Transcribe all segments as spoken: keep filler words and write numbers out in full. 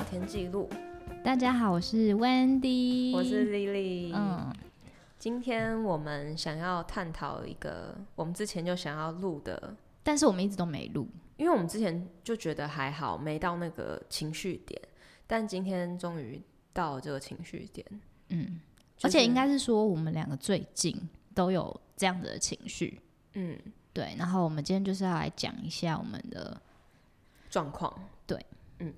聊天记录。大家好，我是 Wendy， 我是 Lily。嗯，今天我们想要探讨一个我们之前就想要录的，但是我们一直都没录，因为我们之前就觉得还好，没到那个情绪点，但今天终于到了这个情绪点。嗯，就是、而且应该是说我们两个最近都有这样子的情绪。嗯，对。然后我们今天就是要来讲一下我们的状况。对，嗯，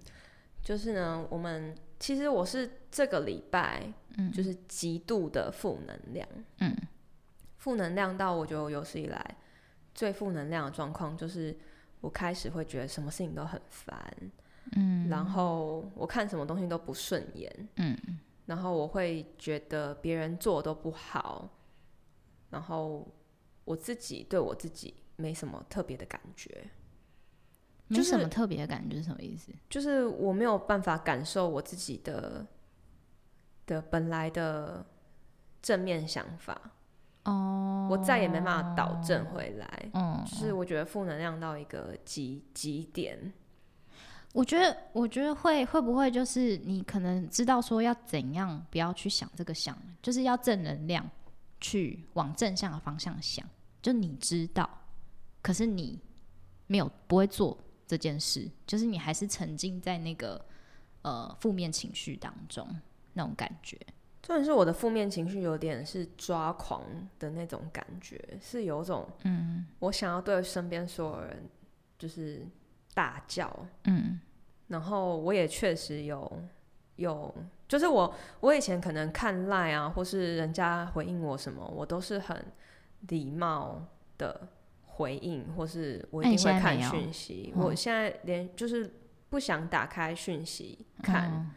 就是呢，我们其实我是这个礼拜，嗯，就是极度的负能量，嗯，负能量到我觉得我有史以来最负能量的状况，就是我开始会觉得什么事情都很烦，嗯，然后我看什么东西都不顺眼，嗯，然后我会觉得别人做的都不好，然后我自己对我自己没什么特别的感觉。没什么特别的感觉是什么意思？就是我没有办法感受我自己的的本来的正面想法，哦，我再也没办法导正回来，嗯，就是我觉得负能量到一个极极点。我觉得，我觉得会会不会就是你可能知道说要怎样不要去想这个想，就是要正能量去往正向的方向想，就你知道，可是你没有不会做这件事，就是你还是沉浸在那个呃负面情绪当中那种感觉。重点是我的负面情绪有点是抓狂的那种感觉，是有种嗯，我想要对身边所有人就是大叫，嗯，然后我也确实有有，就是我我以前可能看 Line 啊，或是人家回应我什么，我都是很礼貌的回应，或是我一定会看讯息，我现在连就是不想打开讯息看，嗯，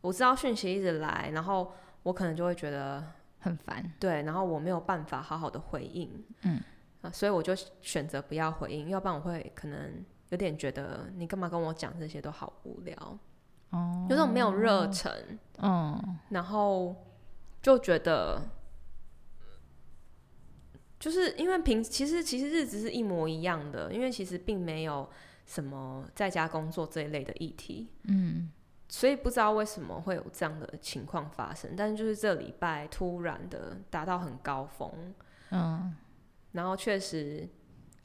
我知道讯息一直来，然后我可能就会觉得很烦，对，然后我没有办法好好的回应，嗯，啊，所以我就选择不要回应，要不然我会可能有点觉得你干嘛跟我讲这些都好无聊，哦，有种没有热忱，嗯，然后就觉得就是因为平其实其实日子是一模一样的，因为其实并没有什么在家工作这一类的议题，嗯，所以不知道为什么会有这样的情况发生，但是就是这礼拜突然的达到很高峰，嗯，然后确实，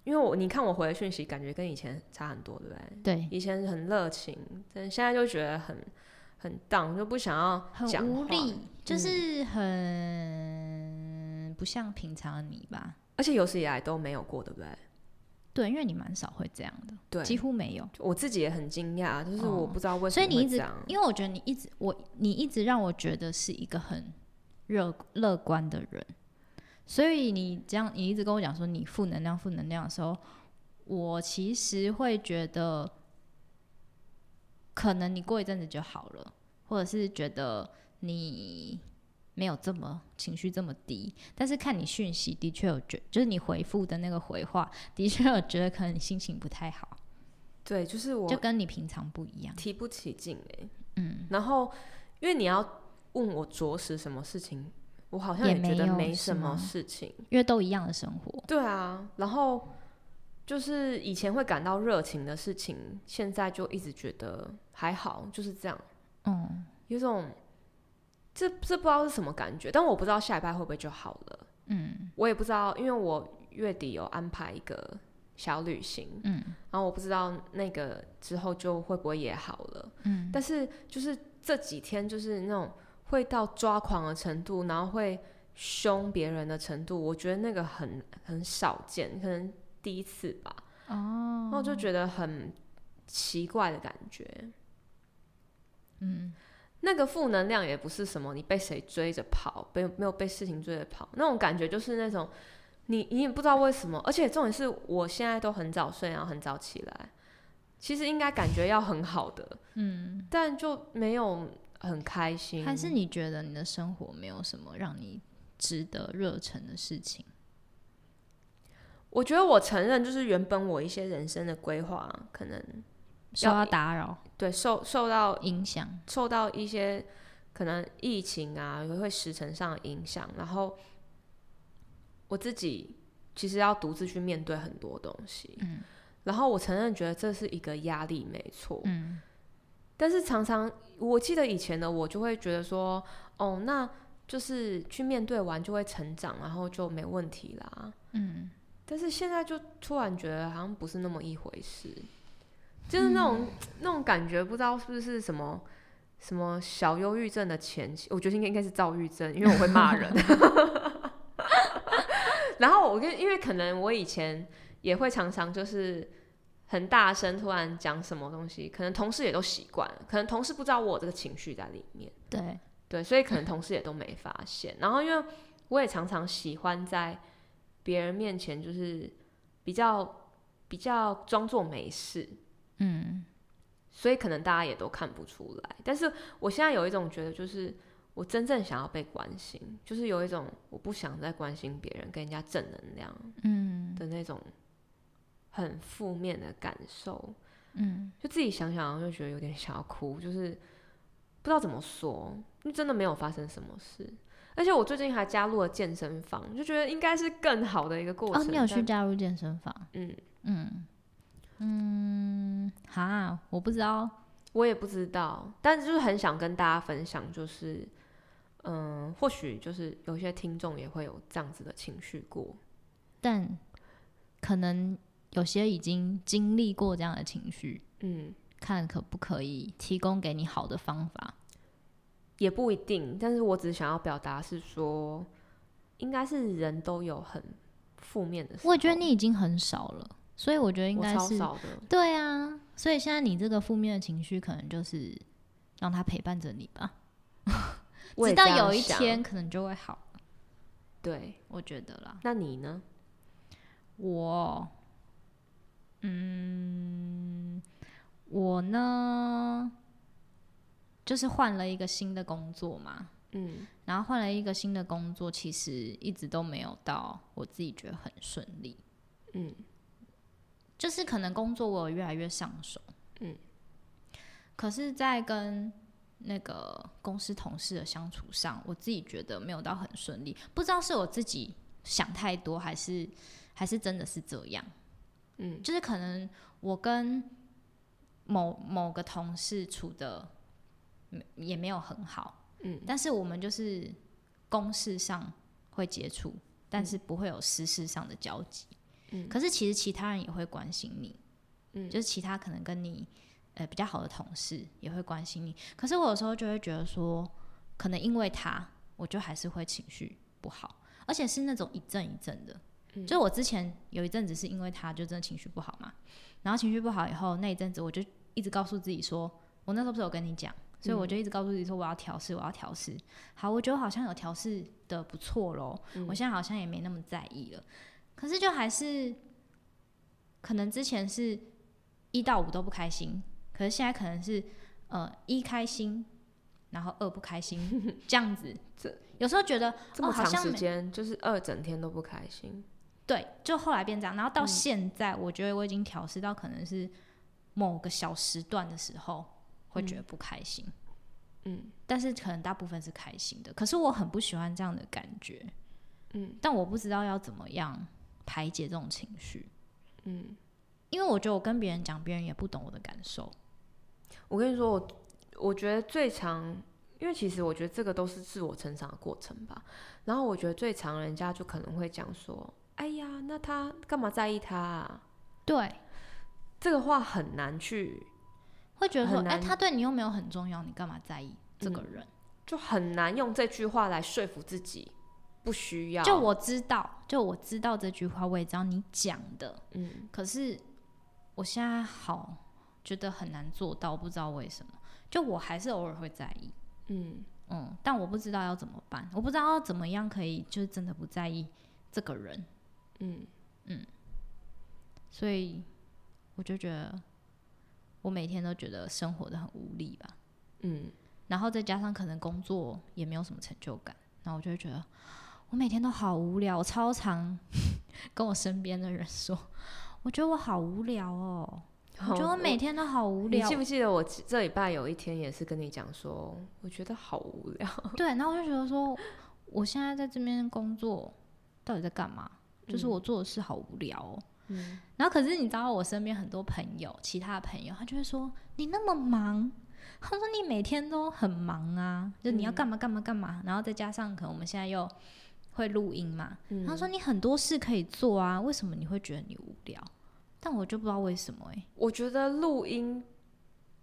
因为我你看我回的讯息，感觉跟以前差很多，对不对？对，以前很热情，但现在就觉得很很 down， 就不想要讲话，很无力，就是很。嗯，不像平常的你吧，而且有史以来都没有过，对不对？对，因为你蛮少会这样的，对，几乎没有。我自己也很惊讶，就是我不知道为什么会这样，哦，所以你一直，因为我觉得你一直我你一直让我觉得是一个很乐乐观的人，所以你这样你一直跟我讲说你负能量负能量的时候，我其实会觉得可能你过一阵子就好了，或者是觉得你没有这么情绪这么低，但是看你讯息的确有觉得，就是你回复的那个回话的确有觉得可能你心情不太好，对，就是我就跟你平常不一样，提不起劲，欸，嗯，然后因为你要问我着实什么事情，我好像也觉得没什么事情，因为都一样的生活，对啊，然后就是以前会感到热情的事情，现在就一直觉得还好，就是这样，嗯，有种这, 这不知道是什么感觉，但我不知道下礼拜会不会就好了，嗯，我也不知道，因为我月底有安排一个小旅行，嗯，然后我不知道那个之后就会不会也好了，嗯，但是就是这几天就是那种会到抓狂的程度，然后会凶别人的程度，我觉得那个很很少见，可能第一次吧，哦，然后就觉得很奇怪的感觉，嗯，那个负能量也不是什么你被谁追着跑，被没有被事情追着跑，那种感觉就是那种你你也不知道为什么，而且重点是我现在都很早睡，然后很早起来，其实应该感觉要很好的，嗯，但就没有很开心。还是你觉得你的生活没有什么让你值得热忱的事情？我觉得我承认，就是原本我一些人生的规划可能受到打扰，对，受受到影响，受到一些可能疫情啊会时程上的影响，然后我自己其实要独自去面对很多东西，嗯，然后我承认觉得这是一个压力没错，嗯，但是常常我记得以前的我就会觉得说，哦，那就是去面对完就会成长，然后就没问题啦。嗯，但是现在就突然觉得好像不是那么一回事，就是那种、嗯、那种感觉，不知道是不是什么什么小忧郁症的前期，我觉得应该是躁郁症，因为我会骂人。然后我跟因为可能我以前也会常常就是很大声突然讲什么东西，可能同事也都习惯了，可能同事不知道我有这个情绪在里面，对对，所以可能同事也都没发现。然后因为我也常常喜欢在别人面前就是比较比较装作没事，嗯，所以可能大家也都看不出来。但是我现在有一种觉得，就是我真正想要被关心，就是有一种我不想再关心别人，跟人家正能量，嗯的那种很负面的感受，嗯，就自己想想就觉得有点想要哭，就是不知道怎么说，就真的没有发生什么事。而且我最近还加入了健身房，就觉得应该是更好的一个过程。哦，你有去加入健身房？嗯嗯。嗯，哈，我不知道，我也不知道，但是就是很想跟大家分享，就是，嗯，或许就是有些听众也会有这样子的情绪过，但可能有些已经经历过这样的情绪，嗯，看可不可以提供给你好的方法，也不一定。但是我只想要表达是说，应该是人都有很负面的时候，我觉得你已经很少了。所以我觉得应该是，对啊，所以现在你这个负面的情绪可能就是让它陪伴着你吧。直到有一天可能就会好了。对，我觉得啦。那你呢？我嗯我呢就是换了一个新的工作嘛，嗯，然后换了一个新的工作，其实一直都没有到我自己觉得很顺利，嗯，就是可能工作我越来越上手，嗯，可是在跟那个公司同事的相处上，我自己觉得没有到很顺利，不知道是我自己想太多还是还是真的是这样，嗯，就是可能我跟某某个同事处的也没有很好，嗯，但是我们就是公事上会接触，但是不会有私事上的交集，嗯，可是其实其他人也会关心你，嗯，就是其他可能跟你、呃、比较好的同事也会关心你。可是我有时候就会觉得说，可能因为他，我就还是会情绪不好，而且是那种一阵一阵的。嗯，就是我之前有一阵子是因为他就真的情绪不好嘛，然后情绪不好以后那一阵子，我就一直告诉自己说，我那时候不是有跟你讲，所以我就一直告诉自己说我要调试，我要调试。好，我觉得好像有调试的不错咯，嗯，我现在好像也没那么在意了。可是就还是可能之前是一到五都不开心，可是现在可能是呃一开心然后二不开心这样子。有时候觉得这么长时间，哦，就是二整天都不开心，对，就后来变这样。然后到现在，嗯，我觉得我已经调试到可能是某个小时段的时候会觉得不开心，嗯，但是可能大部分是开心的。可是我很不喜欢这样的感觉，嗯，但我不知道要怎么样排解这种情绪，嗯，因为我觉得我跟别人讲，别人也不懂我的感受。我跟你说，我我觉得最常，因为其实我觉得这个都是自我成长的过程吧。然后我觉得最常人家就可能会讲说：“哎呀，那他干嘛在意他啊？”对，这个话很难去，会觉得说：“哎，他对你又没有很重要，你干嘛在意这个人？”嗯，就很难用这句话来说服自己。不需要，就我知道，就我知道这句话，我也知道你讲的，嗯，可是我现在好觉得很难做到，不知道为什么，就我还是偶尔会在意，嗯嗯，但我不知道要怎么办，我不知道要怎么样可以就是真的不在意这个人，嗯嗯，所以我就觉得我每天都觉得生活得很无力吧，嗯，然后再加上可能工作也没有什么成就感，然后我就会觉得。我每天都好无聊，我超常跟我身边的人说，我觉得我好无聊哦，我觉得我每天都好无聊。你记不记得我这礼拜有一天也是跟你讲说，我觉得好无聊。对，然后我就觉得说，我现在在这边工作到底在干嘛？就是我做的事好无聊哦。嗯。然后可是你知道，我身边很多朋友，其他的朋友，他就会说，你那么忙，他说你每天都很忙啊，就你要干嘛干嘛干嘛、嗯、然后再加上可能我们现在又会录音嘛、嗯、他说你很多事可以做啊，为什么你会觉得你无聊？但我就不知道为什么、欸、我觉得录音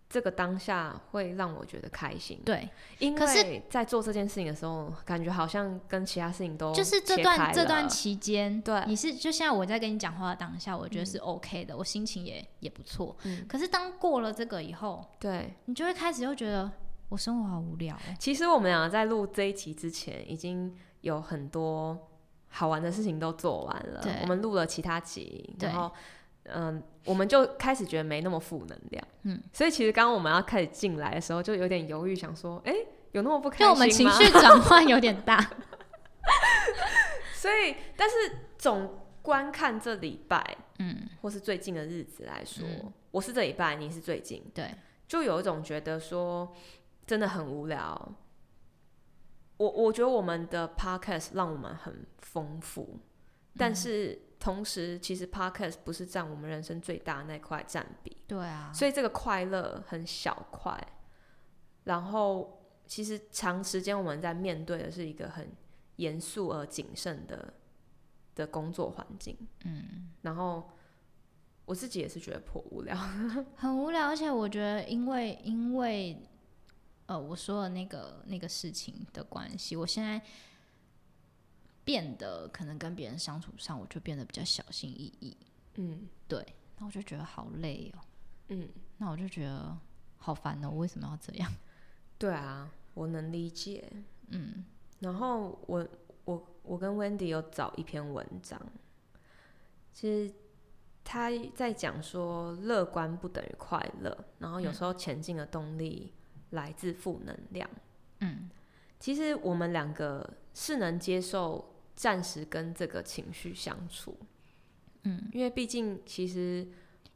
这个当下会让我觉得开心，对，因为在做这件事情的时候感觉好像跟其他事情都切开了，就是这段这段期间，对，你是就像我在跟你讲话的当下我觉得是 OK 的、嗯、我心情也也不错、嗯、可是当过了这个以后，对，你就会开始又觉得我生活好无聊、欸、其实我们俩在录这一集之前已经有很多好玩的事情都做完了，我们录了其他集，然后嗯，我们就开始觉得没那么负能量，嗯，所以其实刚刚我们要开始进来的时候就有点犹豫，想说哎、欸，有那么不开心吗？就我们情绪转换有点大所以但是总观看这礼拜嗯，或是最近的日子来说、嗯、我是这礼拜，你是最近，对，就有一种觉得说真的很无聊。我我觉得我们的 podcast 让我们很丰富，但是、嗯，同时其实 podcast 不是占我们人生最大的那块占比，对啊，所以这个快乐很小块，然后其实长时间我们在面对的是一个很严肃而谨慎的的工作环境，嗯，然后我自己也是觉得颇无聊很无聊，而且我觉得因为因为呃我说的那个那个事情的关系，我现在变得可能跟别人相处上我就变得比较小心翼翼，嗯，对，那我就觉得好累哦，嗯，那我就觉得好烦哦，我为什么要这样？对啊，我能理解，嗯，然后我我我跟 Wendy 有找一篇文章，其实他在讲说乐观不等于快乐，然后有时候前进的动力来自负能量，嗯，其实我们两个是能接受暂时跟这个情绪相处，嗯，因为毕竟其实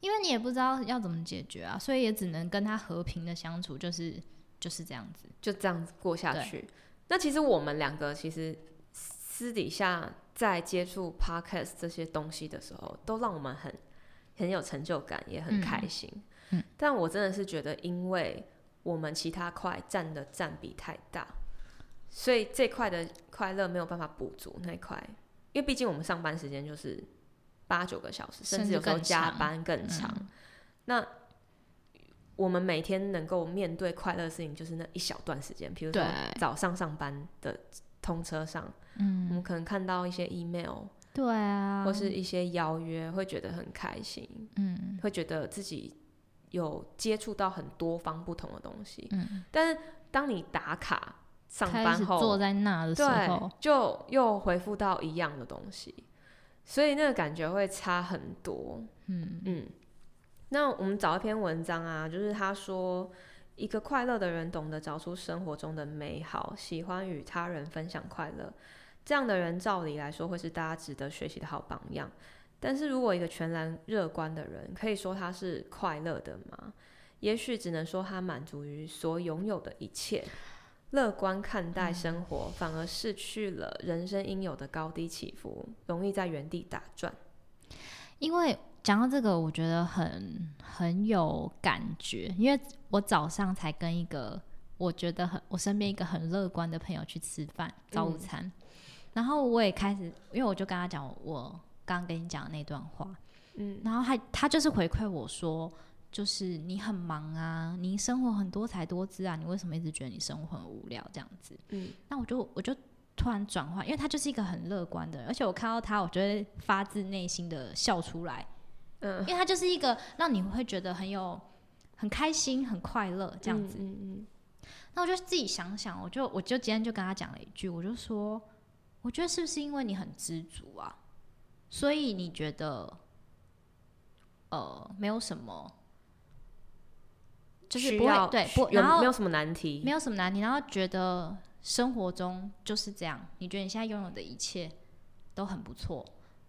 因为你也不知道要怎么解决啊，所以也只能跟他和平的相处，就是就是这样子，就这样子过下去。那其实我们两个其实私底下在接触 podcast 这些东西的时候，都让我们很很有成就感，也很开心，嗯嗯、但我真的是觉得，因为我们其他块占的占比太大，所以这块的快乐没有办法补足那块，因为毕竟我们上班时间就是八九个小时，甚至有时候加班更长。嗯、那我们每天能够面对快乐的事情，就是那一小段时间，比如说早上上班的通车上，嗯，我们可能看到一些 email， 对啊，或是一些邀约，会觉得很开心，嗯，会觉得自己有接触到很多方不同的东西，嗯，但是当你打卡，上班后坐在那的时候，就又回复到一样的东西，所以那个感觉会差很多。嗯嗯，那我们找一篇文章啊，就是他说，一个快乐的人懂得找出生活中的美好，喜欢与他人分享快乐，这样的人照理来说会是大家值得学习的好榜样。但是如果一个全然乐观的人，可以说他是快乐的吗？也许只能说他满足于所拥有的一切。乐观看待生活，反而失去了人生应有的高低起伏，容易在原地打转。因为讲到这个，我觉得很很有感觉，因为我早上才跟一个我觉得很我身边一个很乐观的朋友去吃饭早午餐、嗯，然后我也开始，因为我就跟他讲我刚刚跟你讲的那段话，嗯，然后他他就是回馈我说。就是你很忙啊，你生活很多才多姿啊，你为什么一直觉得你生活很无聊这样子？嗯，那我就我就突然转换，因为他就是一个很乐观的人，而且我看到他，我就会发自内心的笑出来，嗯，因为他就是一个让你会觉得很有很开心、很快乐这样子。嗯嗯嗯。那我就自己想想，我就我就今天就跟他讲了一句，我就说，我觉得是不是因为你很知足啊，所以你觉得呃没有什么。就是不会对不，然后没有什么难题，没有什么难题，然后觉得生活中就是这样，你觉得你现在拥有的一切都很不错，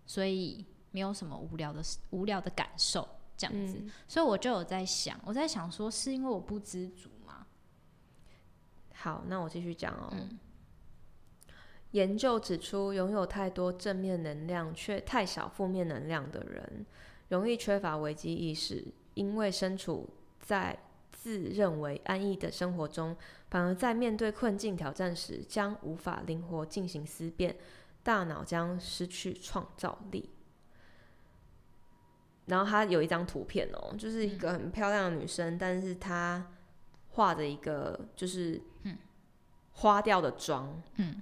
所以没有什么无聊的无聊的感受这样子、嗯。所以我就有在想，我在想说是因为我不知足吗？好，那我继续讲哦。嗯、研究指出，拥有太多正面能量却太少负面能量的人，容易缺乏危机意识，因为身处在自认为安逸的生活中，反而在面对困境挑战时将无法灵活进行思辨，大脑将失去创造力。然后他有一张图片哦，就是一个很漂亮的女生，嗯、但是她画着一个就是花掉的妆。嗯，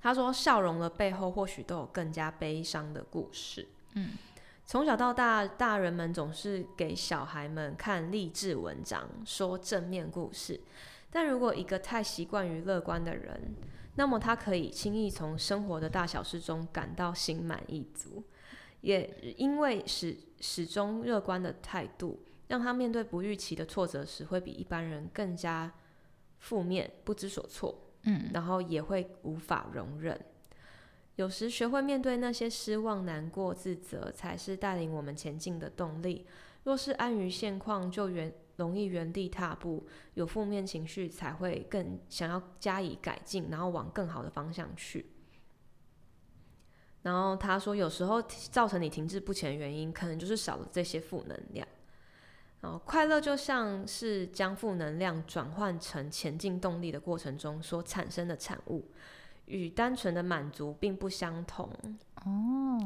她说笑容的背后或许都有更加悲伤的故事。嗯，从小到大，大人们总是给小孩们看励志文章，说正面故事，但如果一个太习惯于乐观的人，那么他可以轻易从生活的大小事中感到心满意足。也因为始始终乐观的态度，让他面对不预期的挫折时，会比一般人更加负面、不知所措，嗯，然后也会无法容忍。有时学会面对那些失望、难过、自责，才是带领我们前进的动力。若是安于现况，就原容易原地踏步，有负面情绪才会更想要加以改进，然后往更好的方向去。然后他说有时候造成你停滞不前的原因，可能就是少了这些负能量。然后快乐就像是将负能量转换成前进动力的过程中所产生的产物，与单纯的满足并不相同。哦，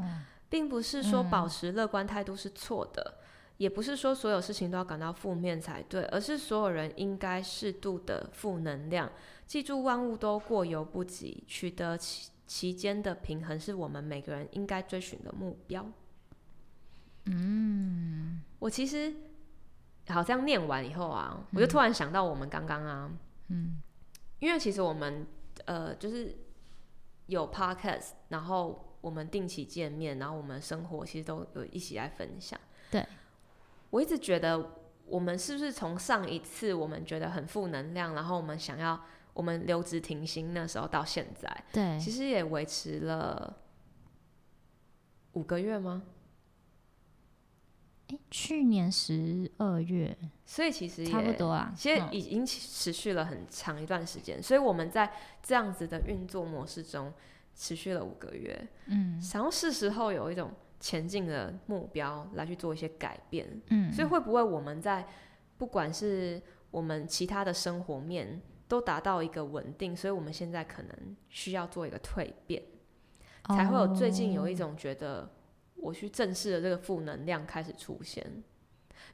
并不是说保持乐观态度是错的，嗯、也不是说所有事情都要感到负面才对，而是所有人应该适度的负能量，记住万物都过犹不及，取得其期间的平衡是我们每个人应该追寻的目标。嗯，我其实好像念完以后啊，嗯、我就突然想到我们刚刚啊，嗯，因为其实我们呃就是有 podcast， 然后我们定期见面，然后我们生活其实都有一起来分享。对，我一直觉得我们是不是从上一次我们觉得很负能量，然后我们想要。我们留职停薪那时候到现在，对，其实也维持了五个月吗？欸、去年十二月，所以其实也差不多啦，其实已经持续了很长一段时间。嗯、所以我们在这样子的运作模式中持续了五个月，嗯，然后是时候有一种前进的目标来去做一些改变，嗯，所以会不会我们在不管是我们其他的生活面？都达到一个稳定，所以我们现在可能需要做一个蜕变，才会有最近有一种觉得我去正视了这个负能量开始出现。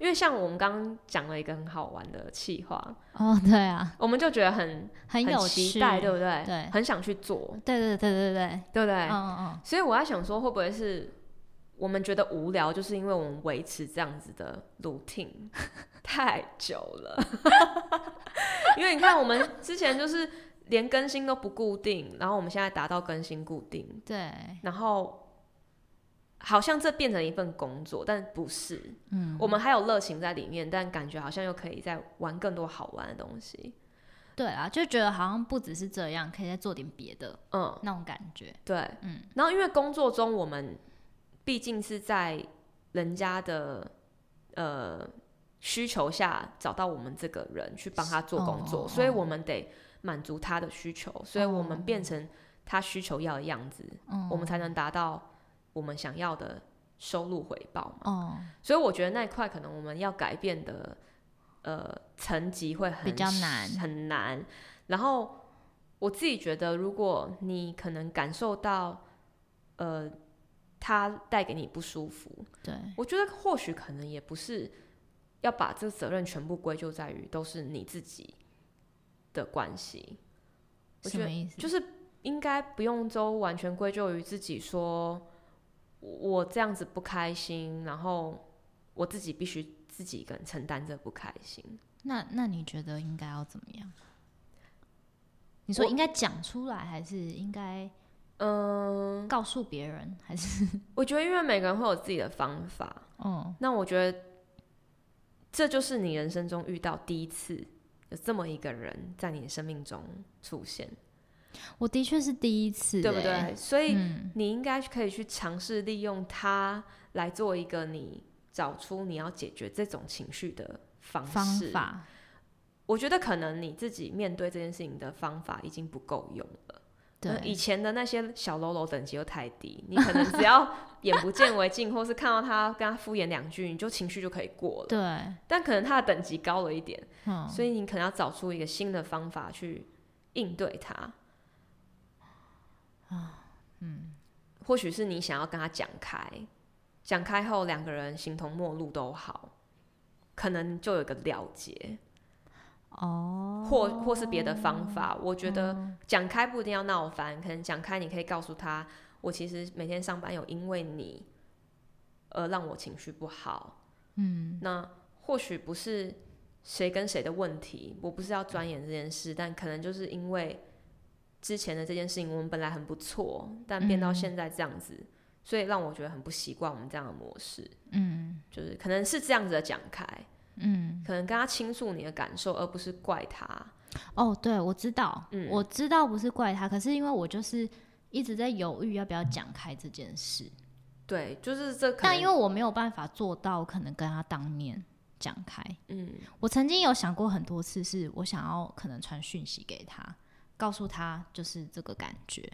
因为像我们刚刚讲了一个很好玩的企划，哦，对啊，我们就觉得很很有期待，对不对？对，很想去做，对对对对对，对不对？嗯嗯嗯。所以我在想说，会不会是我们觉得无聊，就是因为我们维持这样子的 routine 太久了。因为你看我们之前就是连更新都不固定，然后我们现在达到更新固定，对，然后好像这变成一份工作，但不是，嗯，我们还有热情在里面，但感觉好像又可以再玩更多好玩的东西。对啊，就觉得好像不只是这样，可以再做点别的，嗯，那种感觉。对，嗯，然后因为工作中我们毕竟是在人家的呃需求下找到我们这个人去帮他做工作， oh, 所以我们得满足他的需求， oh. 所以我们变成他需求要的样子， oh. 我们才能达到我们想要的收入回报嘛。Oh. 所以我觉得那一块可能我们要改变的呃层级会很比较难，很难。然后我自己觉得，如果你可能感受到呃他带给你不舒服，对，我觉得或许可能也不是。要把这个责任全部归咎在于都是你自己的关系，我觉得就是应该不用都完全归咎于自己，说我这样子不开心，然后我自己必须自己一个人承担这不开心。那那你觉得应该要怎么样？你说应该讲出来，还是应该嗯告诉别人？还是我觉得因为每个人会有自己的方法。嗯，那我觉得。这就是你人生中遇到第一次有这么一个人在你的生命中出现，我的确是第一次、欸、对不对？所以你应该可以去尝试利用它来做一个你找出你要解决这种情绪的方式方法。我觉得可能你自己面对这件事情的方法已经不够用了，对，以前的那些小喽啰等级又太低，你可能只要眼不见为净，或是看到他跟他敷衍两句，你就情绪就可以过了。对，但可能他的等级高了一点，嗯，所以你可能要找出一个新的方法去应对他。嗯，或许是你想要跟他讲开，讲开后两个人形同陌路都好，可能就有一个了结。哦，或或是别的方法，我觉得讲开不一定要闹翻，嗯，可能讲开你可以告诉他，我其实每天上班有因为你而让我情绪不好，嗯，那或许不是谁跟谁的问题，我不是要钻研这件事，但可能就是因为之前的这件事情我们本来很不错，但变到现在这样子，嗯，所以让我觉得很不习惯我们这样的模式，嗯，就是可能是这样子的讲开。嗯，可能跟他倾诉你的感受，而不是怪他。哦，对，我知道，嗯，我知道不是怪他，可是因为我就是一直在犹豫要不要讲开这件事。对，就是这可能。但因为我没有办法做到，可能跟他当面讲开。嗯，我曾经有想过很多次，是我想要可能传讯息给他，告诉他就是这个感觉。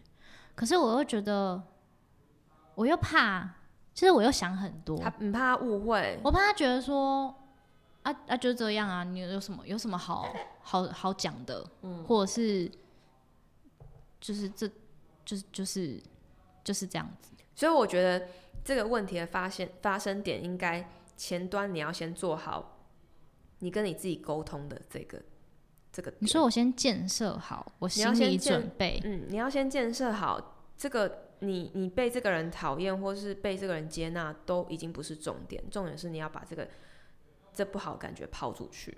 可是我又觉得，我又怕，其实我又想很多，他很怕误会，我怕他觉得说。啊啊，就这样啊！你有什么有什么好好好讲的，嗯，或者是就是这就是就是就是这样子。所以我觉得这个问题的发现发生点，应该前端你要先做好你跟你自己沟通的这个这个。你说我先建设好我心理准备，嗯，你要先建设好这个你你被这个人讨厌或是被这个人接纳都已经不是重点，重点是你要把这个。这不好感觉抛出去，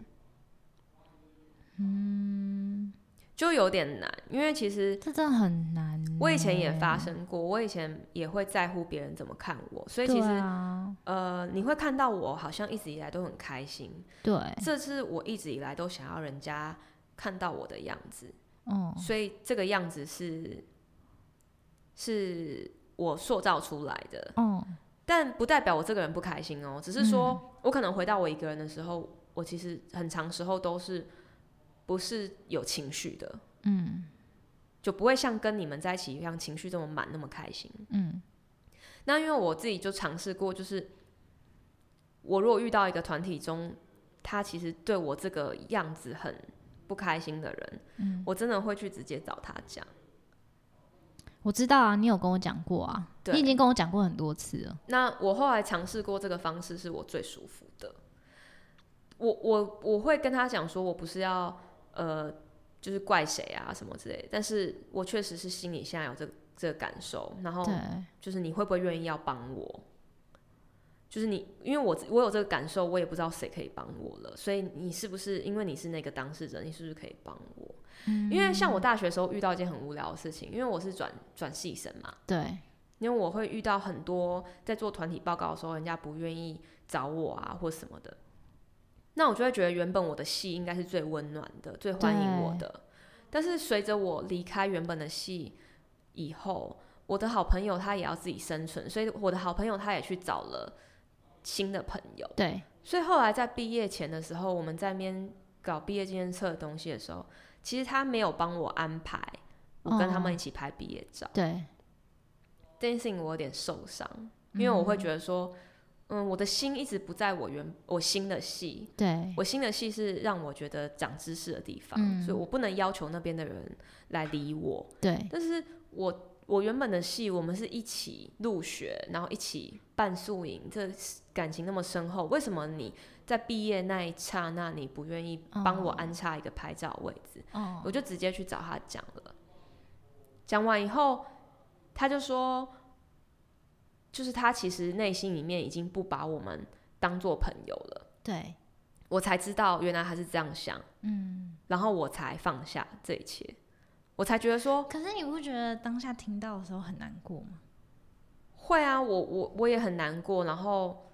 嗯，就有点难，因为其实这真的很难，欸。我以前也发生过，我以前也会在乎别人怎么看我，所以其实，啊，呃，你会看到我好像一直以来都很开心，对，这是我一直以来都想要人家看到我的样子，嗯，所以这个样子是是我塑造出来的，嗯。但不代表我这个人不开心哦，只是说，嗯，我可能回到我一个人的时候，我其实很长时候都是不是有情绪的，嗯，就不会像跟你们在一起一样情绪这么满那么开心，嗯。那因为我自己就尝试过，就是我如果遇到一个团体中，他其实对我这个样子很不开心的人，嗯，我真的会去直接找他讲。我知道啊，你有跟我讲过啊，你已经跟我讲过很多次了。那我后来尝试过这个方式是我最舒服的。我我我会跟他讲说，我不是要呃，就是怪谁啊什么之类的，但是我确实是心里现在有这个这个感受，然后就是你会不会愿意要帮我？就是你，因为我我有这个感受，我也不知道谁可以帮我了，所以你是不是因为你是那个当事人，你是不是可以帮我？因为像我大学的时候遇到一件很无聊的事情，因为我是转转系生嘛，对，因为我会遇到很多在做团体报告的时候，人家不愿意找我啊或什么的，那我就会觉得原本我的系应该是最温暖的、最欢迎我的，但是随着我离开原本的系以后，我的好朋友他也要自己生存，所以我的好朋友他也去找了新的朋友，对，所以后来在毕业前的时候，我们在那边搞毕业纪念册的东西的时候。其实他没有帮我安排我跟他们一起拍毕业照，哦，对，这件事情我有点受伤，因为我会觉得说，嗯，我的心一直不在我原我新的系，对，我新的系是让我觉得长知识的地方，嗯，所以我不能要求那边的人来理我，对，但是我我原本的系我们是一起入学，然后一起办宿营，这感情那么深厚，为什么你在毕业那一刹那你不愿意帮我安插一个拍照位置，oh. Oh. 我就直接去找他讲了，讲完以后他就说，就是他其实内心里面已经不把我们当做朋友了，对，我才知道原来他是这样想，嗯，然后我才放下这一切，我才觉得说，可是你不觉得当下听到的时候很难过吗？会啊，我我我也很难过，然后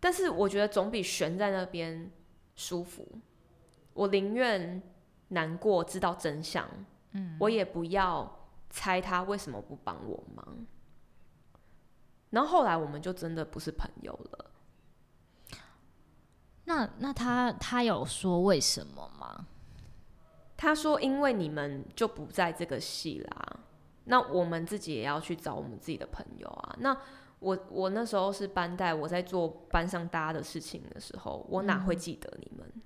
但是我觉得总比悬在那边舒服，我宁愿难过知道真相，嗯，我也不要猜他为什么不帮我忙，然后后来我们就真的不是朋友了。那那他他有说为什么吗？他说因为你们就不在这个系啦，那我们自己也要去找我们自己的朋友啊。那我我那时候是班代，我在做班上大家的事情的时候，我哪会记得你们？嗯、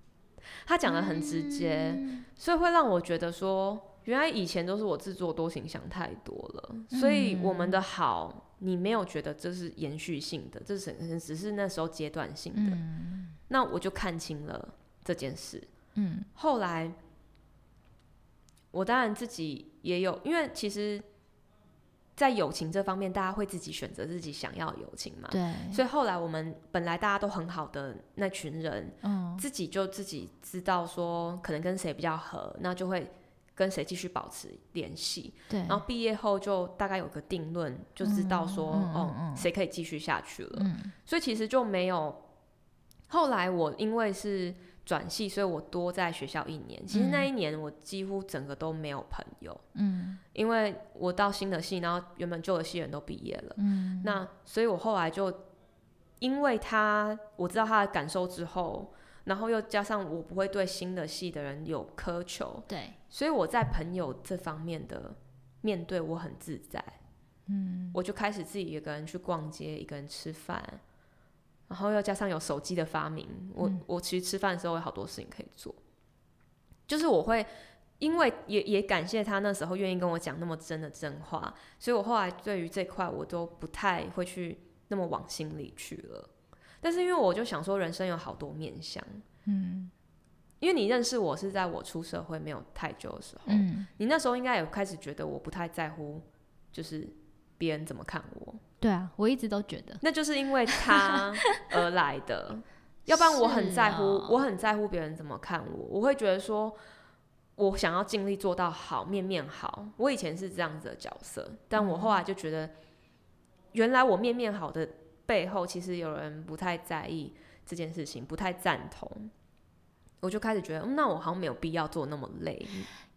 他讲得很直接、嗯，所以会让我觉得说，原来以前都是我自作多情，想太多了。所以我们的好，你没有觉得这是延续性的，这是只是那时候阶段性的、嗯。那我就看清了这件事。嗯，后来我当然自己也有，因为其实。在友情这方面，大家会自己选择自己想要的友情嘛？对。所以后来我们本来大家都很好的那群人，嗯、自己就自己知道说可能跟谁比较合，那就会跟谁继续保持联系。对。然后毕业后就大概有个定论，就知道说、嗯、哦谁、嗯、可以继续下去了、嗯。所以其实就没有。后来我因为是转系，所以我多在学校一年。其实那一年我几乎整个都没有朋友，嗯，因为我到新的系，然后原本旧的系人都毕业了，嗯，那所以我后来就因为他我知道他的感受之后，然后又加上我不会对新的系的人有苛求，对，所以我在朋友这方面的面对我很自在，嗯，我就开始自己一个人去逛街，一个人吃饭。然后又加上有手机的发明，我、嗯、我其实吃饭的时候有好多事情可以做，就是我会因为也也感谢他那时候愿意跟我讲那么真的真话，所以我后来对于这块我都不太会去那么往心里去了。但是因为我就想说人生有好多面向，嗯，因为你认识我是在我出社会没有太久的时候，嗯，你那时候应该也开始觉得我不太在乎，就是别人怎么看我。对啊，我一直都觉得那就是因为他而来的要不然我很在乎、哦、我很在乎别人怎么看我，我会觉得说我想要尽力做到好，面面好，我以前是这样子的角色，但我后来就觉得、嗯、原来我面面好的背后其实有人不太在意这件事情，不太赞同，我就开始觉得、嗯、那我好像没有必要做那么累。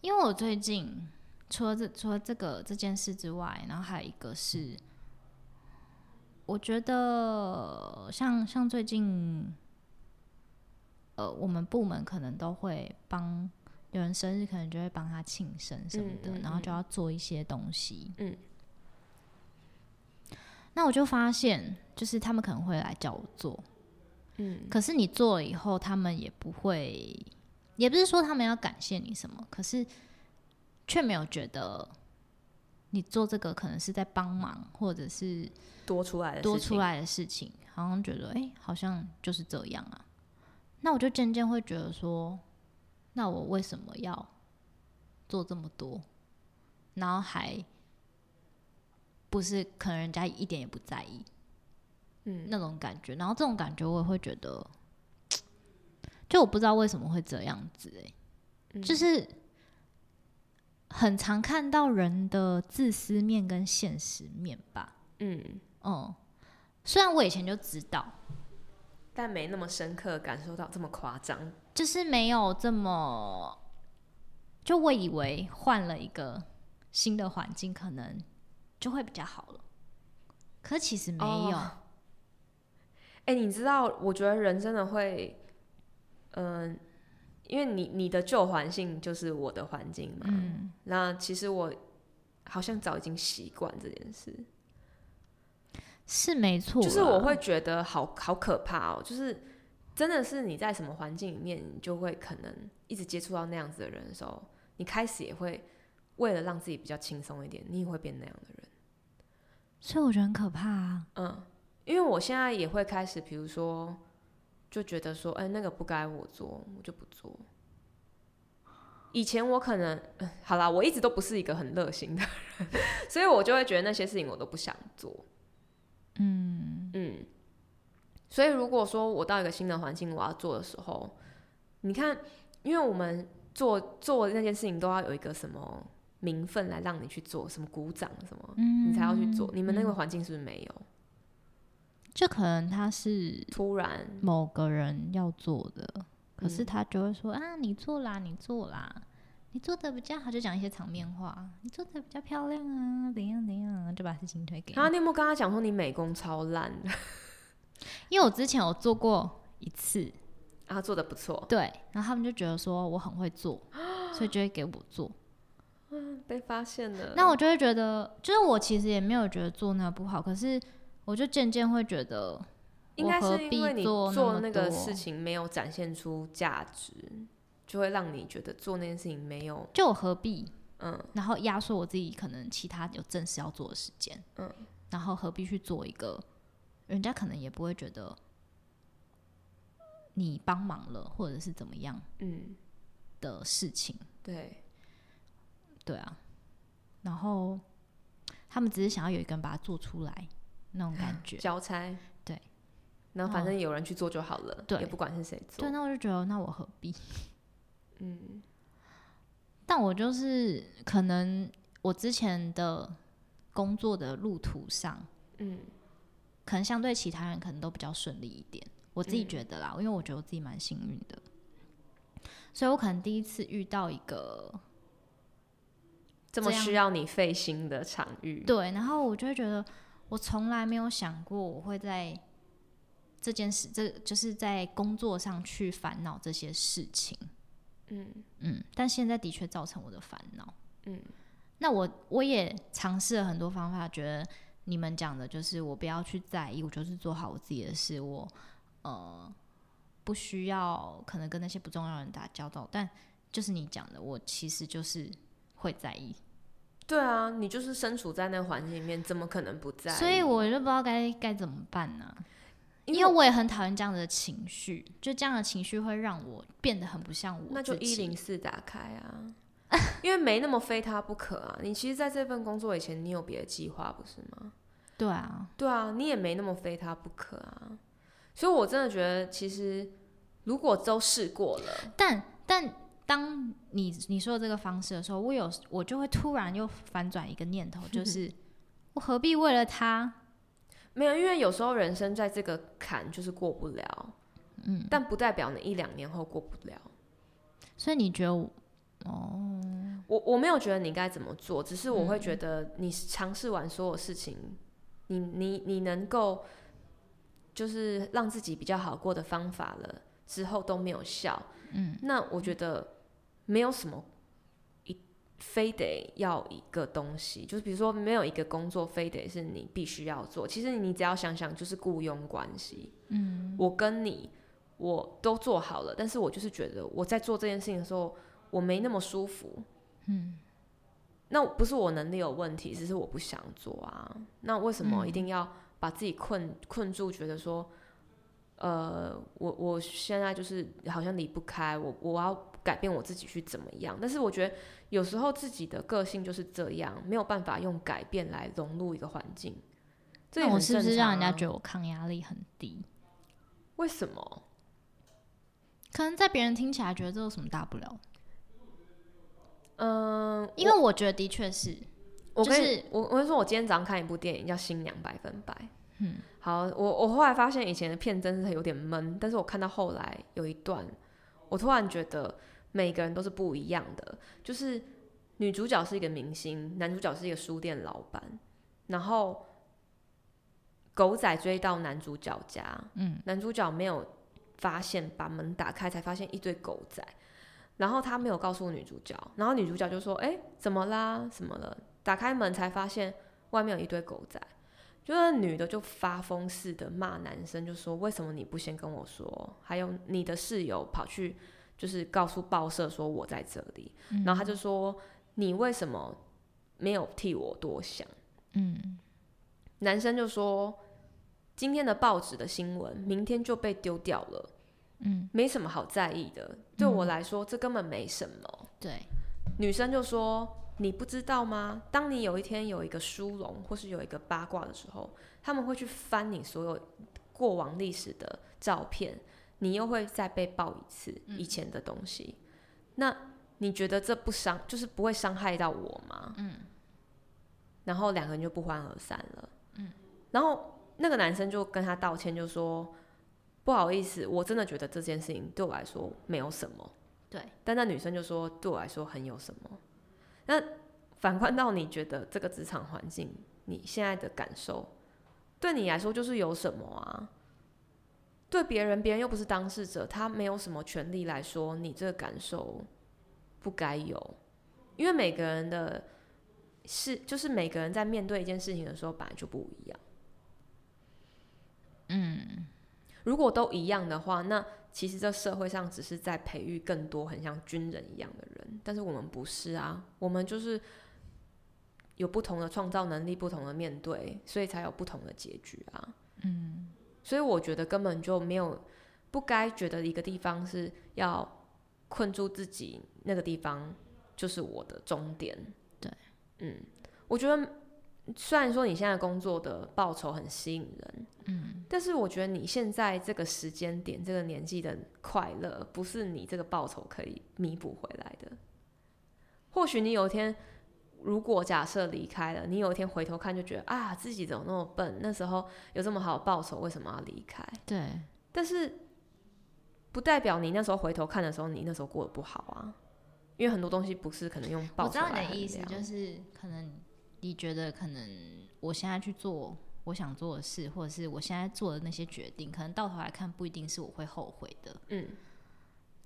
因为我最近除了这除了这个这件事之外，然后还有一个是我觉得像像最近，呃，我们部门可能都会帮有人生日，可能就会帮他庆生什么的、嗯嗯，然后就要做一些东西。嗯。那我就发现，就是他们可能会来叫我做，嗯，可是你做了以后，他们也不会，也不是说他们要感谢你什么，可是却没有觉得。你做这个可能是在帮忙，或者是多出来的事情多出来的事情，好像觉得哎、欸，好像就是这样啊。那我就渐渐会觉得说，那我为什么要做这么多？然后还不是可能人家一点也不在意，嗯，那种感觉。然后这种感觉我也会觉得，就我不知道为什么会这样子哎、欸嗯，就是。很常看到人的自私面跟现实面吧，嗯嗯，虽然我以前就知道，但没那么深刻感受到这么夸张，就是没有这么，就我以为换了一个新的环境可能就会比较好了，可是其实没有。哎、哦欸，你知道，我觉得人真的会，嗯、呃。因为你你的旧环境就是我的环境嘛、嗯，那其实我好像早已经习惯这件事，是没错。就是我会觉得好好可怕哦，就是真的是你在什么环境里面，你就会可能一直接触到那样子的人的时候，你开始也会为了让自己比较轻松一点，你也会变那样的人。所以我觉得很可怕啊。嗯，因为我现在也会开始，比如说。就觉得说，哎、欸，那个不该我做，我就不做。以前我可能、呃、好啦，我一直都不是一个很热心的人，所以我就会觉得那些事情我都不想做。嗯嗯，所以如果说我到一个新的环境我要做的时候，你看，因为我们做做那件事情都要有一个什么名分来让你去做，什么鼓掌什么，嗯、你才要去做。你们那个环境是不是没有？就可能他是突然某个人要做的，可是他就会说、嗯、啊，你做啦，你做啦，你做的比较好，就讲一些场面话，你做的比较漂亮啊，怎样怎样，就把事情推给你。啊，你有没有跟他讲说你美工超烂的？因为我之前有做过一次，啊，做的不错，对，然后他们就觉得说我很会做，所以就会给我做。被发现了。那我就会觉得，就是我其实也没有觉得做那个不好，可是我就渐渐会觉得，我何必做那么多？应该是因为你做那个事情没有展现出价值，就会让你觉得做那件事情没有，就我何必？嗯，然后压缩我自己可能其他有正事要做的时间，嗯，然后何必去做一个人家可能也不会觉得你帮忙了或者是怎么样的事情、嗯、对对啊，然后他们只是想要有一个人把它做出来那种感觉，交差，对，然后反正有人去做就好了、嗯、也不管是谁做，对，那我就觉得那我何必，嗯，但我就是可能我之前的工作的路途上，嗯，可能相对其他人可能都比较顺利一点，我自己觉得啦、嗯、因为我觉得我自己蛮幸运的，所以我可能第一次遇到一个这么需要你费心的场域，对，然后我就会觉得我从来没有想过我会在这件事，这就是在工作上去烦恼这些事情，嗯嗯，但现在的确造成我的烦恼，嗯，那我我也尝试了很多方法，觉得你们讲的就是我不要去在意，我就是做好我自己的事，我呃不需要可能跟那些不重要的人打交道，但就是你讲的，我其实就是会在意，对啊，你就是身处在那环境里面，怎么可能不在意？所以我就不知道该该怎么办呢、啊？因为我也很讨厌这样的情绪，就这样的情绪会让我变得很不像我自己。那就一零四打开啊，因为没那么非他不可啊。你其实在这份工作以前，你有别的计划不是吗？对啊，对啊，你也没那么非他不可啊。所以我真的觉得，其实如果都试过了，但但当你你说的这个方式的时候，我有我就会突然又反转一个念头，就是我何必为了他？没有，因为有时候人生在这个坎就是过不了，嗯，但不代表你一两年后过不了。所以你觉得我，哦，我我没有觉得你该怎么做，只是我会觉得你尝试完所有事情，嗯、你你你能够就是让自己比较好过的方法了之后都没有效，嗯，那我觉得没有什么非得要一个东西，就是比如说没有一个工作非得是你必须要做，其实你只要想想就是雇佣关系，嗯，我跟你我都做好了，但是我就是觉得我在做这件事情的时候我没那么舒服，嗯，那不是我能力有问题，只是我不想做啊，那为什么一定要把自己困困住，觉得说呃我我现在就是好像离不开我我要改变我自己去怎么样，但是我觉得有时候自己的个性就是这样，没有办法用改变来融入一个环境，这也很正常啊。那我是不是让人家觉得我抗压力很低？为什么？可能在别人听起来觉得这有什么大不了，嗯，因为我觉得的确是，我跟、就是、我我跟你说，我今天早上看一部电影叫《新娘百分百》，嗯，好，我我后来发现以前的片真是有点闷，但是我看到后来有一段，我突然觉得每个人都是不一样的，就是女主角是一个明星，男主角是一个书店老板，然后狗仔追到男主角家，嗯，男主角没有发现，把门打开才发现一堆狗仔，然后他没有告诉女主角，然后女主角就说哎，怎么啦什么了，打开门才发现外面有一堆狗仔，就是女的就发疯似的骂男生，就说为什么你不先跟我说，还有你的室友跑去就是告诉报社说我在这里、嗯、然后他就说你为什么没有替我多想，嗯，男生就说今天的报纸的新闻明天就被丢掉了，嗯，没什么好在意的，对我来说、嗯、这根本没什么，对，女生就说你不知道吗，当你有一天有一个殊荣或是有一个八卦的时候，他们会去翻你所有过往历史的照片，你又会再被爆一次以前的东西、嗯、那你觉得这不伤就是不会伤害到我吗、嗯、然后两个人就不欢而散了、嗯、然后那个男生就跟他道歉，就说不好意思，我真的觉得这件事情对我来说没有什么，对，但那女生就说对我来说很有什么，那反观到你觉得这个职场环境你现在的感受对你来说就是有什么啊，对别人，别人又不是当事者，他没有什么权利来说你这个感受不该有，因为每个人的是就是每个人在面对一件事情的时候本来就不一样。嗯，如果都一样的话，那其实这社会上只是在培育更多很像军人一样的人，但是我们不是啊，我们就是有不同的创造能力，不同的面对，所以才有不同的结局啊。嗯，所以我觉得根本就没有不该觉得一个地方是要困住自己，那个地方就是我的终点。对，嗯，我觉得虽然说你现在工作的报酬很吸引人，嗯，但是我觉得你现在这个时间点、这个年纪的快乐，不是你这个报酬可以弥补回来的。或许你有一天，如果假设离开了，你有一天回头看就觉得啊，自己怎么那么笨？那时候有这么好的报酬，为什么要离开？对，但是不代表你那时候回头看的时候，你那时候过得不好啊，因为很多东西不是可能用报酬来衡量。我知道你的意思，就是可能你觉得可能我现在去做我想做的事，或者是我现在做的那些决定，可能到头来看不一定是我会后悔的。嗯，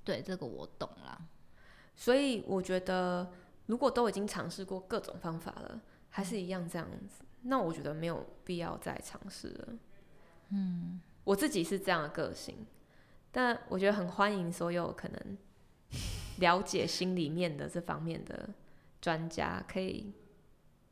对，这个我懂啦。所以我觉得如果都已经尝试过各种方法了，还是一样这样子，那我觉得没有必要再尝试了。嗯，我自己是这样的个性，但我觉得很欢迎所有可能了解心里面的这方面的专家可以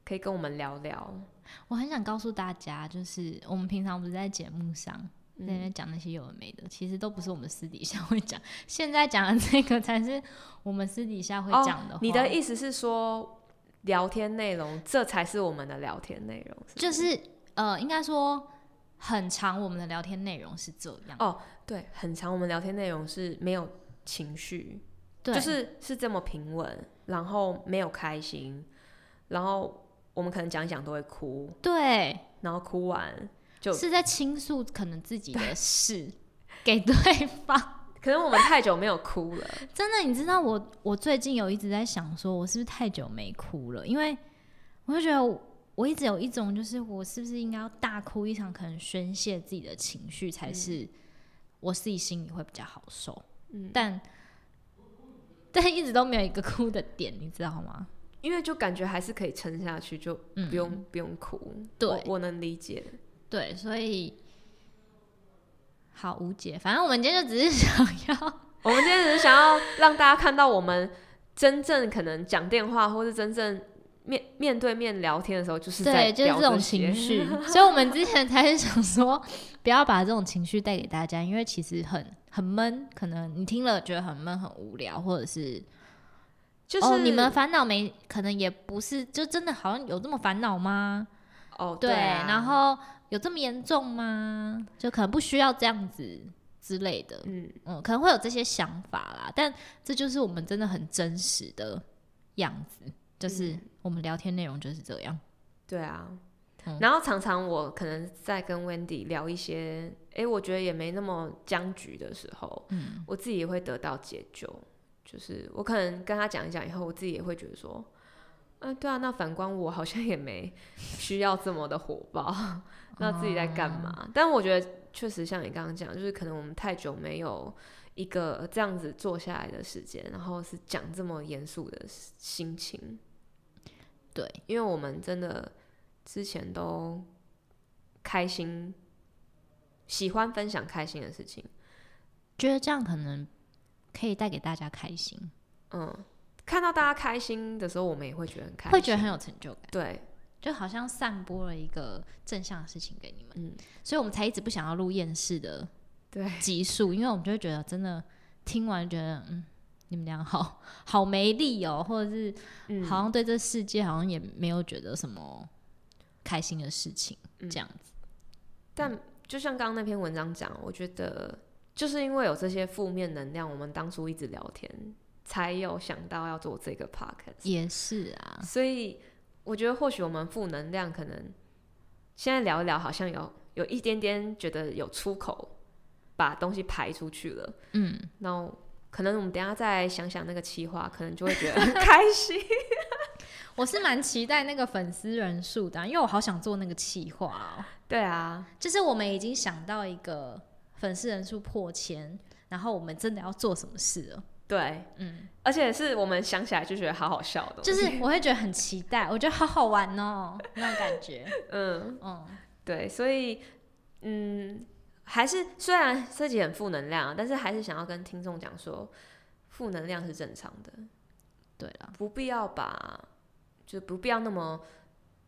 可以跟我们聊聊。我很想告诉大家，就是我们平常不是在节目上在那边讲那些有的没的、嗯、其实都不是我们私底下会讲，现在讲的这个才是我们私底下会讲的话、哦、你的意思是说聊天内容，这才是我们的聊天内容，是不是？就是呃，应该说很常我们的聊天内容是这样哦，对，很常我们聊天内容是没有情绪，对，就是是这么平稳，然后没有开心，然后我们可能讲一讲都会哭，对，然后哭完就是在倾诉可能自己的事给对方。可能我们太久没有哭了，真的，你知道我我最近有一直在想说，我是不是太久没哭了？因为我就觉得我, 我一直有一种就是我是不是应该要大哭一场，可能宣泄自己的情绪才是我自己心里会比较好受。嗯，但但一直都没有一个哭的点，你知道吗？因为就感觉还是可以撑下去，就不用、嗯、不用哭。对，我，我能理解。对，所以好无解。反正我们今天就只是想要，我们今天只是想要让大家看到我们真正可能讲电话或是真正面面对面聊天的时候，就是在聊这些，对，就是这种情绪。所以我们之前才是想说，不要把这种情绪带给大家，因为其实很很闷，可能你听了觉得很闷、很无聊，或者是。就是、哦，你们烦恼没？可能也不是，就真的好像有这么烦恼吗？哦，对、啊，然后有这么严重吗？就可能不需要这样子之类的，嗯嗯，可能会有这些想法啦。但这就是我们真的很真实的样子，就是我们聊天内容就是这样。嗯、对啊、嗯，然后常常我可能在跟 Wendy 聊一些，哎，我觉得也没那么僵局的时候，嗯，我自己也会得到解救。就是我可能跟他讲一讲以后，我自己也会觉得说，嗯、呃，对啊，那反观我好像也没需要这么的火爆，那自己在干嘛？嗯、但我觉得确实像你刚刚讲，就是可能我们太久没有一个这样子坐下来的时间，然后是讲这么严肃的心情。对，因为我们真的之前都开心，喜欢分享开心的事情，觉得这样可能。可以带给大家开心，嗯，看到大家开心的时候，我们也会觉得很开心，会觉得很有成就感，对，就好像散播了一个正向的事情给你们，嗯，所以我们才一直不想要录厌世的集数，因为我们就会觉得真的听完觉得，嗯，你们俩好好没力哦，或者是好像对这世界好像也没有觉得什么开心的事情，嗯，这样子。但就像刚刚那篇文章讲，我觉得。就是因为有这些负面能量，我们当初一直聊天，才有想到要做这个 podcast。也是啊，所以我觉得或许我们负能量可能现在聊一聊，好像有有一点点觉得有出口，把东西排出去了。嗯，然后可能我们等一下再想想那个企划，可能就会觉得很开心。我是蛮期待那个粉丝人数的，因为我好想做那个企划哦。对啊，就是我们已经想到一个。粉丝人数破千，然后我们真的要做什么事了？对，嗯，而且是我们想起来就觉得好好笑的，就是我会觉得很期待，我觉得好好玩哦，那种感觉。嗯嗯，对，所以嗯，还是虽然自己很负能量，但是还是想要跟听众讲说，负能量是正常的。对了，不必要把，就不必要那么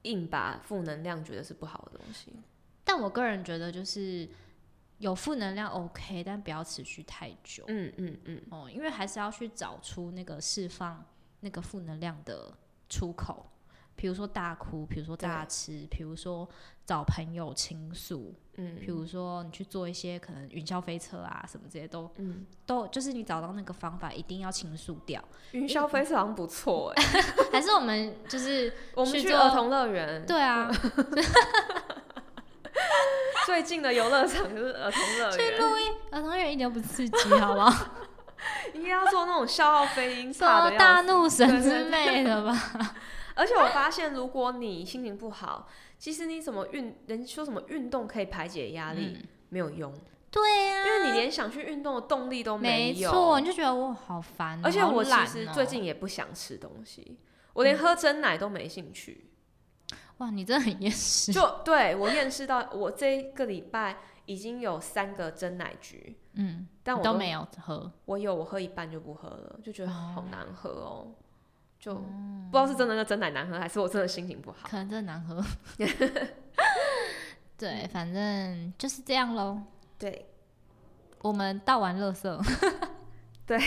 硬把负能量觉得是不好的东西。但我个人觉得就是有负能量 OK， 但不要持续太久。嗯嗯嗯。哦，因为还是要去找出那个释放那个负能量的出口，比如说大哭，比如说大吃，比如说找朋友倾诉，嗯，比如说你去做一些可能云霄飞车啊什么这些都，嗯，都就是你找到那个方法，一定要倾诉掉。云霄飞车好像不错哎、欸，还是我们就是我们去儿童乐园，对啊。最近的游乐场就是儿童乐园，去录音，儿童乐园一点都不刺激，好不好？应该要做那种笑傲飞鹰，做大怒神之类的吧。而且我发现，如果你心情不好，其实你怎么运，人说什么运动可以排解压力、嗯，没有用。对啊，因为你连想去运动的动力都没有，没错，你就觉得我好烦、哦，而且我其实最近也不想吃东西，我连喝真奶都没兴趣。嗯哇，你真的很厌世。就对我厌世到我这个礼拜已经有三个真奶局，嗯，但我 都, 都没有喝。我有，我喝一半就不喝了，就觉得好难喝哦，哦就、嗯、不知道是真的那真奶难喝，还是我真的心情不好。可能真的难喝。对，反正就是这样咯。对，我们倒完垃圾。对，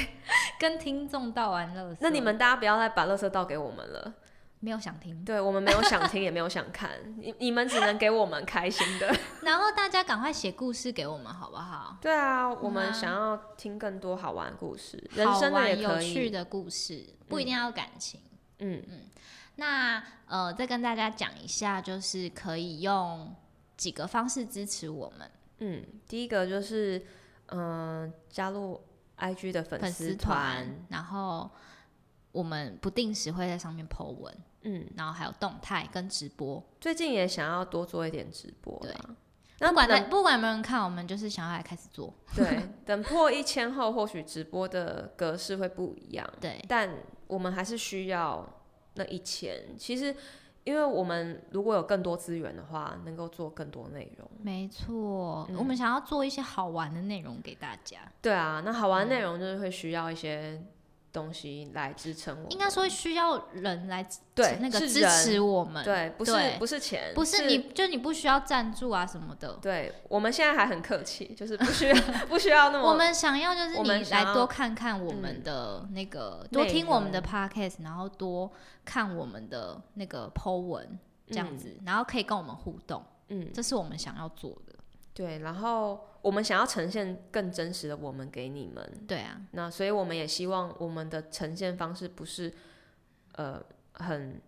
跟听众倒完垃圾。那你们大家不要再把垃圾倒给我们了。没有想听，对我们没有想听，也没有想看，你你们只能给我们开心的。然后大家赶快写故事给我们，好不好？对啊，我们想要听更多好玩的故事，嗯啊、人生的也可以好玩有趣的故事，不一定要感情。嗯 嗯, 嗯，那呃，再跟大家讲一下，就是可以用几个方式支持我们。嗯，第一个就是嗯、呃，加入 I G 的粉丝团，然后。我们不定时会在上面 po 文，嗯，然后还有动态跟直播，最近也想要多做一点直播啦，对。那不管不管有没有人看，我们就是想要来开始做。对，等破一千后，或许直播的格式会不一样，对。但我们还是需要那一千。其实，因为我们如果有更多资源的话，能够做更多内容。没错、嗯，我们想要做一些好玩的内容给大家。对啊，那好玩的内容就是会需要一些。东西来支撑我们，应该说需要人来对那个支持我们，对，不是不是钱，不是你是就你不需要赞助啊什么的，对，我们现在还很客气，就是不需要不需要那么，我们想要就是你来多看看我们的那个，嗯、多听我们的 podcast， 然后多看我们的那个 po 文这样子、嗯，然后可以跟我们互动，嗯，这是我们想要做的。对，然后我们想要呈现更真实的我们给你们。对啊，那所以我们也希望我们的呈现方式不是，呃，很，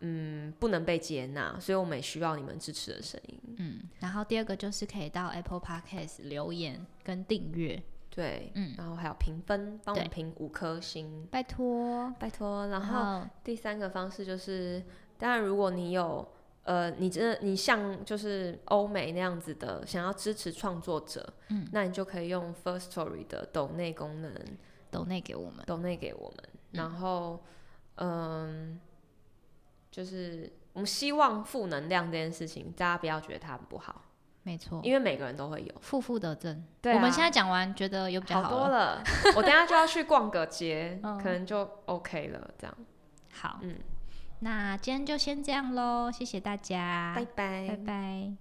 嗯，不能被接纳，所以我们也需要你们支持的声音。嗯，然后第二个就是可以到 Apple Podcast 留言跟订阅。对，嗯，然后还有评分，帮我们评五颗星，拜托，拜托。然后第三个方式就是，当然如果你有。呃，你真的你像就是欧美那样子的，想要支持创作者，嗯，那你就可以用 First Story 的抖内功能，抖内给我们，抖内给我们。嗯、然后，嗯、呃，就是我们希望负能量这件事情，大家不要觉得它不好，没错，因为每个人都会有负负得正。对、啊，我们现在讲完觉得有比较好了，好多了。我等一下就要去逛个街，可能就 OK 了，这样。好，嗯。那今天就先这样咯，谢谢大家，拜拜，拜拜。